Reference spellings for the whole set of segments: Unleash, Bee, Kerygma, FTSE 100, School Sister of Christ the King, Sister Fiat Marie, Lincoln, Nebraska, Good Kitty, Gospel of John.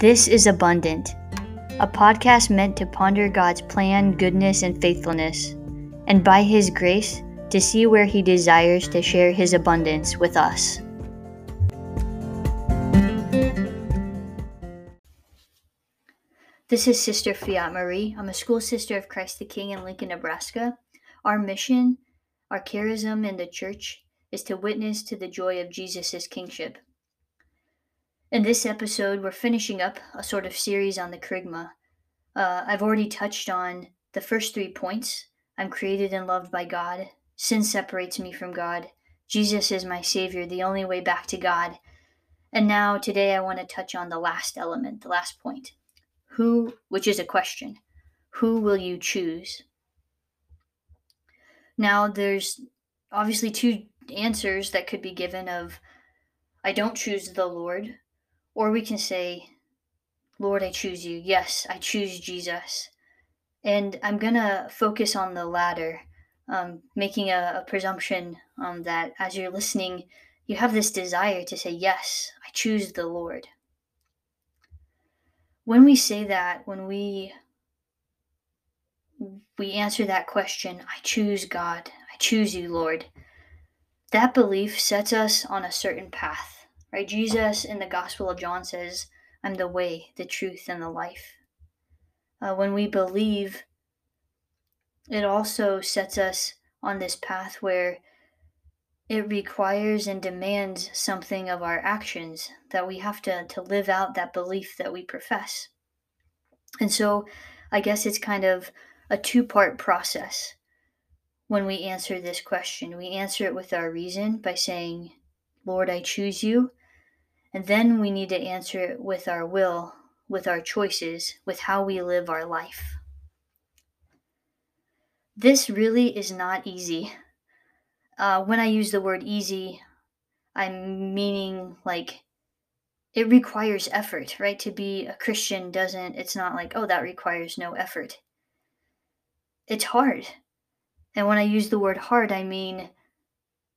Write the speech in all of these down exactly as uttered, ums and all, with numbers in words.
This is Abundant, a podcast meant to ponder God's plan, goodness, and faithfulness, and by His grace, to see where He desires to share His abundance with us. This is Sister Fiat Marie. I'm a School Sister of Christ the King in Lincoln, Nebraska. Our mission, our charism in the church, is to witness to the joy of Jesus' kingship. In this episode, we're finishing up a sort of series on the Kerygma. Uh, I've already touched on the first three points. I'm created and loved by God. Sin separates me from God. Jesus is my Savior, the only way back to God. And now, today, I want to touch on the last element, the last point. Who, which is a question. Who will you choose? Now, there's obviously two answers that could be given of, I don't choose the Lord. Or we can say, Lord, I choose you. Yes, I choose Jesus. And I'm going to focus on the latter, um, making a, a presumption um, that as you're listening, you have this desire to say, yes, I choose the Lord. When we say that, when we, we answer that question, I choose God, I choose you, Lord, that belief sets us on a certain path. Right, Jesus in the Gospel of John says, I'm the way, the truth, and the life. Uh, when we believe, it also sets us on this path where it requires and demands something of our actions, that we have to, to live out that belief that we profess. And so I guess it's kind of a two-part process when we answer this question. We answer it with our reason by saying, Lord, I choose you. And then we need to answer it with our will, with our choices, with how we live our life. This really is not easy. Uh, when I use the word easy, I'm meaning like it requires effort, right? To be a Christian doesn't, it's not like, oh, that requires no effort. It's hard. And when I use the word hard, I mean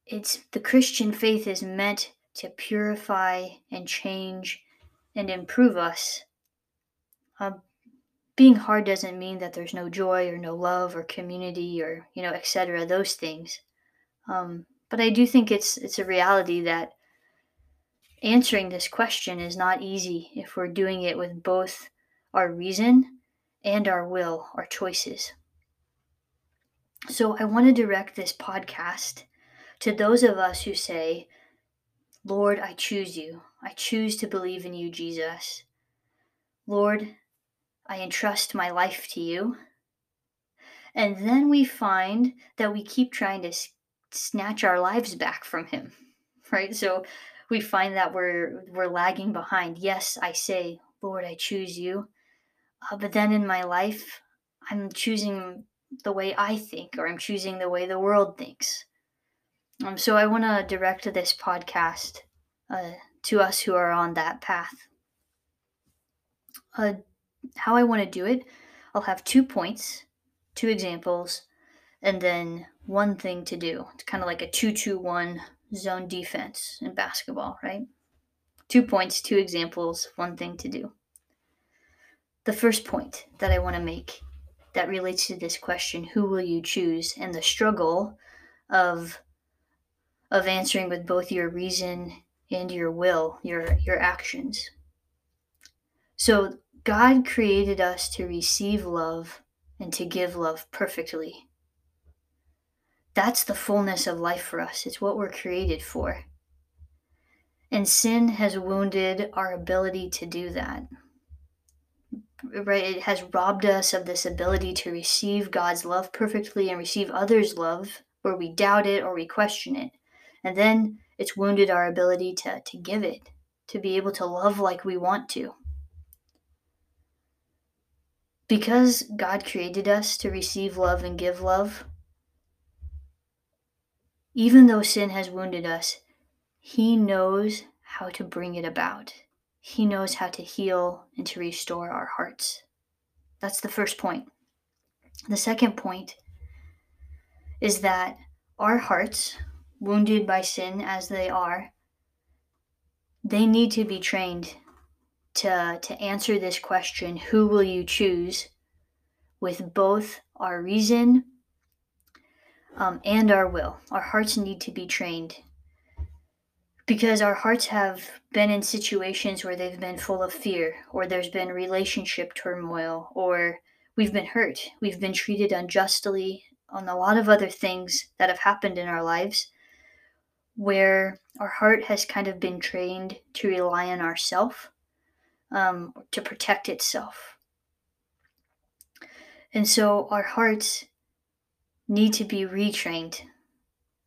it's the Christian faith is meant to purify and change and improve us. Uh, being hard doesn't mean that there's no joy or no love or community or, you know, et cetera, those things. Um, but I do think it's it's a reality that answering this question is not easy if we're doing it with both our reason and our will, our choices. So I want to direct this podcast to those of us who say, Lord, I choose you. I choose to believe in you, Jesus. Lord, I entrust my life to you. And then we find that we keep trying to s- snatch our lives back from him, right? So we find that we're we're lagging behind. Yes, I say, Lord, I choose you. Uh, but then in my life, I'm choosing the way I think, or I'm choosing the way the world thinks. Um, so I want to direct this podcast uh, to us who are on that path. Uh, how I want to do it, I'll have two points, two examples, and then one thing to do. It's kind of like a two two one zone defense in basketball, right? Two points, two examples, one thing to do. The first point that I want to make that relates to this question, who will you choose, and the struggle of of answering with both your reason and your will, your, your actions. So God created us to receive love and to give love perfectly. That's the fullness of life for us. It's what we're created for. And sin has wounded our ability to do that. Right? It has robbed us of this ability to receive God's love perfectly and receive others' love where we doubt it or we question it. And then it's wounded our ability to, to give it, to be able to love like we want to. Because God created us to receive love and give love, even though sin has wounded us, He knows how to bring it about. He knows how to heal and to restore our hearts. That's the first point. The second point is that our hearts, wounded by sin as they are, they need to be trained to to answer this question, who will you choose, with both our reason um, and our will. Our hearts need to be trained, because our hearts have been in situations where they've been full of fear, or there's been relationship turmoil, or we've been hurt, we've been treated unjustly, on a lot of other things that have happened in our lives, where our heart has kind of been trained to rely on ourself, um, to protect itself. And so our hearts need to be retrained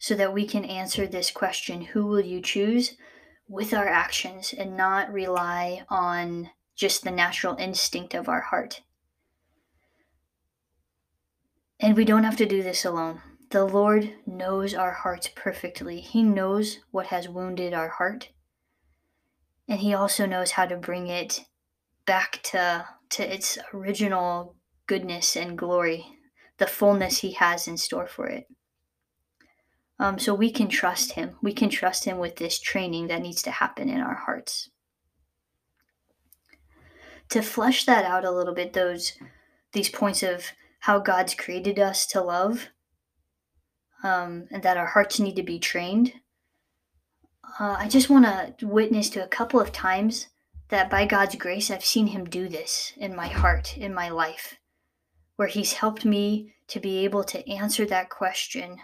so that we can answer this question, who will you choose, with our actions and not rely on just the natural instinct of our heart. And we don't have to do this alone. The Lord knows our hearts perfectly. He knows what has wounded our heart. And he also knows how to bring it back to, to its original goodness and glory, the fullness he has in store for it. Um, so we can trust him. We can trust him with this training that needs to happen in our hearts. To flesh that out a little bit, those these points of how God's created us to love, um, and that our hearts need to be trained. Uh, I just want to witness to a couple of times that by God's grace, I've seen him do this in my heart, in my life, where he's helped me to be able to answer that question,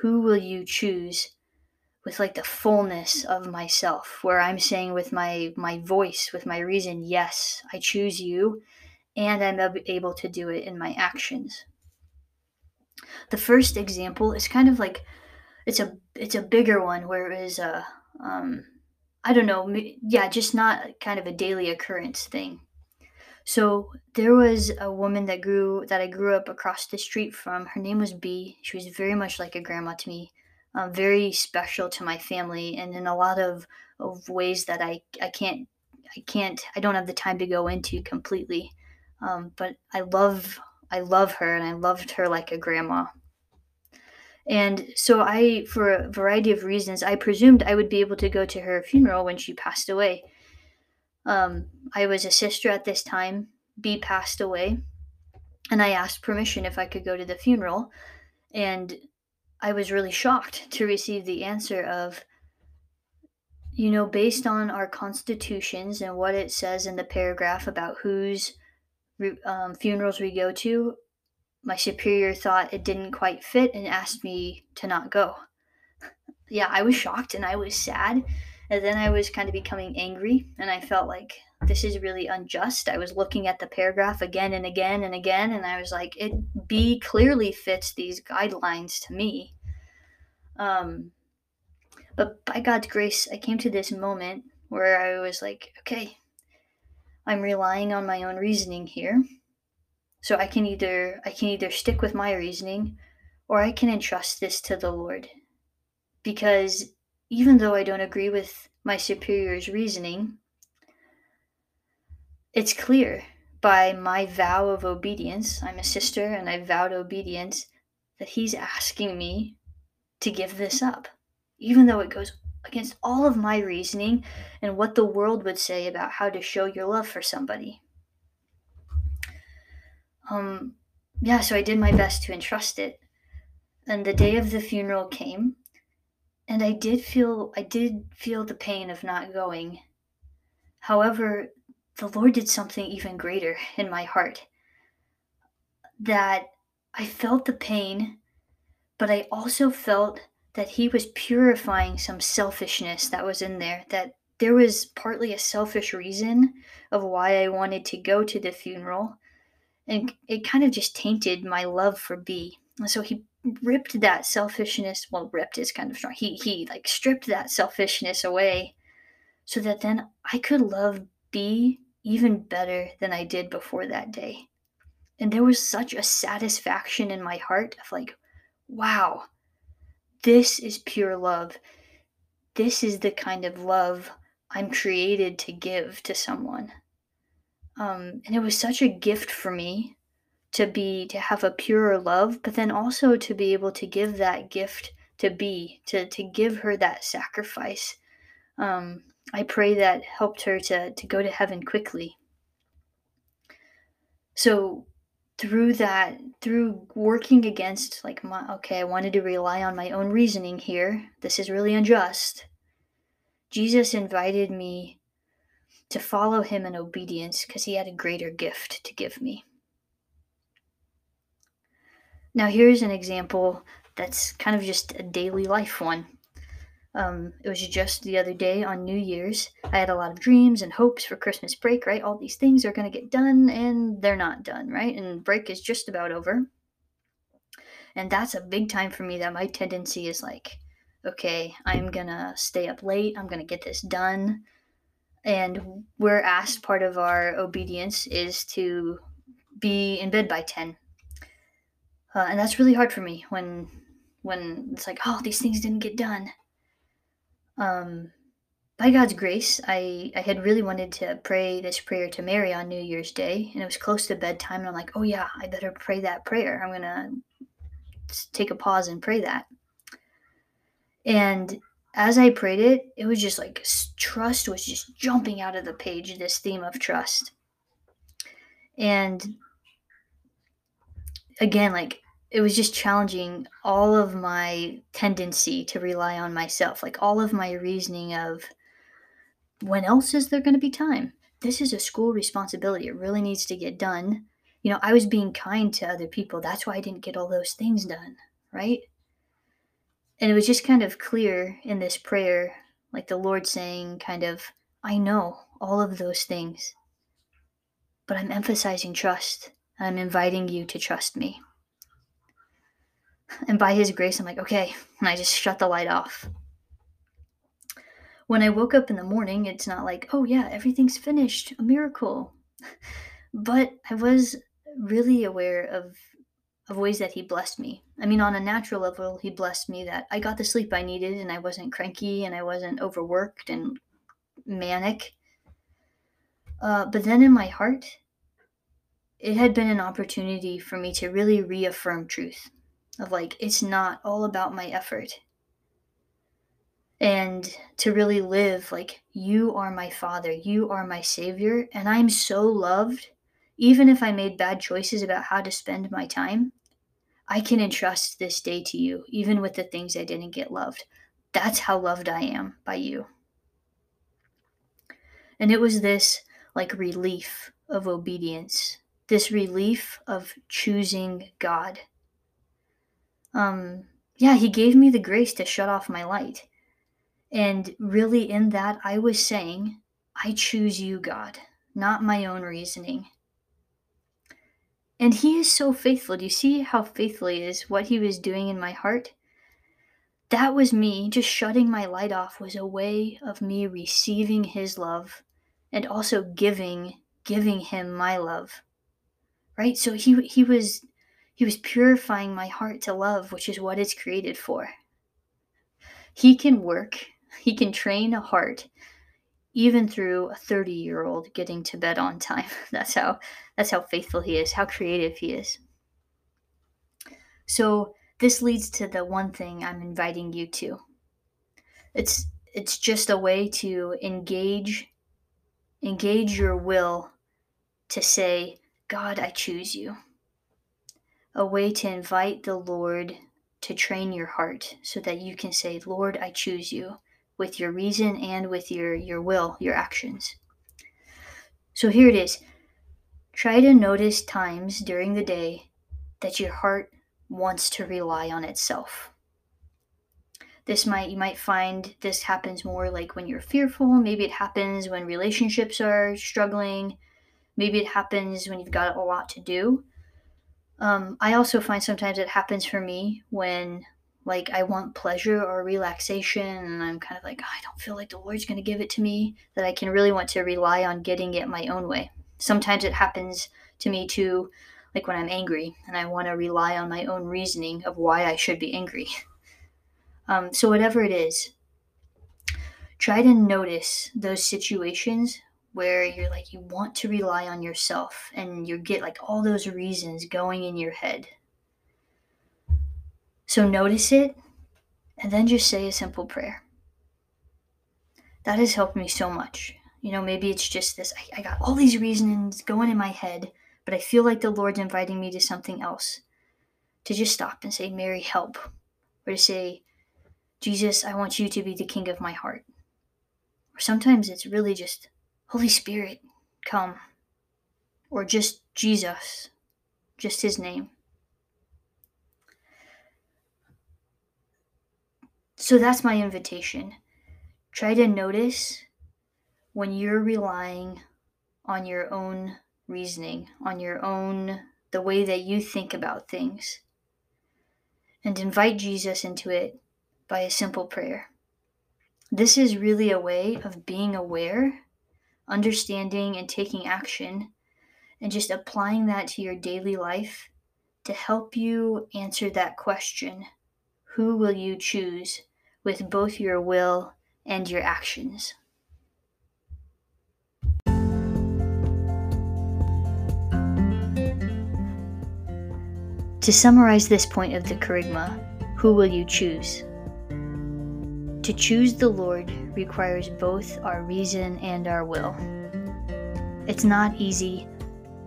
who will you choose, with like the fullness of myself, where I'm saying with my, my voice, with my reason, yes, I choose you. And I'm able to do it in my actions. The first example is kind of like, it's a it's a bigger one where it is a, um, I don't know, yeah, just not kind of a daily occurrence thing. So there was a woman that grew that I grew up across the street from. Her name was Bee. She was very much like a grandma to me, um, very special to my family, and in a lot of, of ways that I I can't I can't I don't have the time to go into completely. Um, but I love, I love her, and I loved her like a grandma. And so I, for a variety of reasons, I presumed I would be able to go to her funeral when she passed away. Um, I was a sister at this time. Bee passed away, and I asked permission if I could go to the funeral. And I was really shocked to receive the answer of, you know, based on our constitutions and what it says in the paragraph about who's Um, funerals we go to, my superior thought it didn't quite fit and asked me to not go. Yeah, I was shocked and I was sad, and then I was kind of becoming angry, and I felt like this is really unjust. I was looking at the paragraph again and again and again, and I was like, it B clearly fits these guidelines to me. Um, but by God's grace, I came to this moment where I was like, okay, I'm relying on my own reasoning here. So I can either I can either stick with my reasoning, or I can entrust this to the Lord. Because even though I don't agree with my superior's reasoning, it's clear by my vow of obedience, I'm a sister and I vowed obedience, that he's asking me to give this up. Even though it goes against all of my reasoning and what the world would say about how to show your love for somebody. Um, yeah, so I did my best to entrust it. And the day of the funeral came, and I did feel, I did feel the pain of not going. However, the Lord did something even greater in my heart, that I felt the pain, but I also felt that he was purifying some selfishness that was in there, that there was partly a selfish reason of why I wanted to go to the funeral. And it kind of just tainted my love for Bee. And so he ripped that selfishness, well, ripped is kind of strong. He, he like stripped that selfishness away so that then I could love Bee even better than I did before that day. And there was such a satisfaction in my heart of like, wow, this is pure love. This is the kind of love I'm created to give to someone. Um, and it was such a gift for me to be, to have a purer love, but then also to be able to give that gift to Bee, to, to give her that sacrifice. Um, I pray that helped her to, to go to heaven quickly. So through that, through working against, like, my, okay, I wanted to rely on my own reasoning here. This is really unjust. Jesus invited me to follow him in obedience because he had a greater gift to give me. Now, here's an example that's kind of just a daily life one. Um, it was just the other day on New Year's. I had a lot of dreams and hopes for Christmas break, right? All these things are going to get done, and they're not done, right? And break is just about over. And that's a big time for me that my tendency is like, okay, I'm going to stay up late. I'm going to get this done. And we're asked, part of our obedience is to be in bed by ten. Uh, and that's really hard for me when when it's like, oh, these things didn't get done. Um, by God's grace, I, I had really wanted to pray this prayer to Mary on New Year's Day, and it was close to bedtime, and I'm like, oh yeah, I better pray that prayer. I'm going to take a pause and pray that. And as I prayed it, it was just like trust was just jumping out of the page, this theme of trust. And again, like, it was just challenging all of my tendency to rely on myself, like all of my reasoning of when else is there going to be time? This is a school responsibility. It really needs to get done. You know, I was being kind to other people. That's why I didn't get all those things done, right? And it was just kind of clear in this prayer, like the Lord saying kind of, I know all of those things, but I'm emphasizing trust. I'm inviting you to trust me. And by his grace, I'm like, okay, and I just shut the light off. When I woke up in the morning, it's not like, oh yeah, everything's finished, a miracle. But I was really aware of, of ways that he blessed me. I mean, on a natural level, he blessed me that I got the sleep I needed and I wasn't cranky and I wasn't overworked and manic. Uh, but then in my heart, it had been an opportunity for me to really reaffirm truth. Of like, it's not all about my effort. And to really live like, you are my Father, you are my Savior, and I'm so loved. Even if I made bad choices about how to spend my time, I can entrust this day to you, even with the things I didn't get loved. That's how loved I am by you. And it was this like relief of obedience, this relief of choosing God. Um, yeah, he gave me the grace to shut off my light. And really in that, I was saying, I choose you, God, not my own reasoning. And he is so faithful. Do you see how faithful he is, what he was doing in my heart? That was me, just shutting my light off was a way of me receiving his love and also giving, giving him my love, right? So he, he was... He was purifying my heart to love, which is what it's created for. He can work. He can train a heart, even through a thirty-year-old getting to bed on time. That's how, that's how faithful he is, how creative he is. So this leads to the one thing I'm inviting you to. It's, it's just a way to engage, engage your will to say, God, I choose you. A way to invite the Lord to train your heart so that you can say, Lord, I choose you with your reason and with your, your will, your actions. So here it is. Try to notice times during the day that your heart wants to rely on itself. This might, you might find this happens more like when you're fearful. Maybe it happens when relationships are struggling. Maybe it happens when you've got a lot to do. Um, I also find sometimes it happens for me when, like, I want pleasure or relaxation and I'm kind of like, oh, I don't feel like the Lord's going to give it to me, that I can really want to rely on getting it my own way. Sometimes it happens to me, too, like when I'm angry and I want to rely on my own reasoning of why I should be angry. um, so whatever it is, try to notice those situations where you're like, you want to rely on yourself and you get like all those reasons going in your head. So notice it and then just say a simple prayer. that has helped me so much. You know, maybe it's just this, I, I got all these reasons going in my head, but I feel like the Lord's inviting me to something else. To just stop and say, Mary, help. Or to say, Jesus, I want you to be the king of my heart. Or sometimes it's really just, Holy Spirit, come. Or just Jesus, just his name. So that's my invitation. Try to notice when you're relying on your own reasoning, on your own, the way that you think about things. And invite Jesus into it by a simple prayer. This is really a way of being aware, understanding, and taking action, and just applying that to your daily life to help you answer that question, who will you choose, with both your will and your actions? To summarize this point of the Kerygma, who will you choose? To choose the Lord requires both our reason and our will. It's not easy,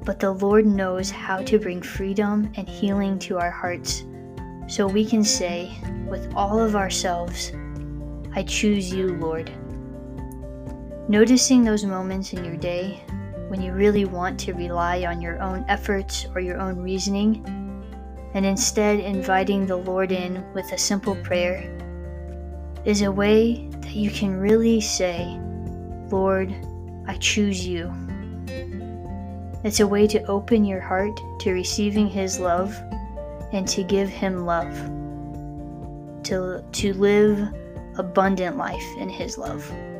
but the Lord knows how to bring freedom and healing to our hearts, so we can say with all of ourselves, I choose you, Lord. Noticing those moments in your day when you really want to rely on your own efforts or your own reasoning, and instead inviting the Lord in with a simple prayer, is a way that you can really say, Lord, I choose you. It's a way to open your heart to receiving his love and to give him love, to, to live abundant life in his love.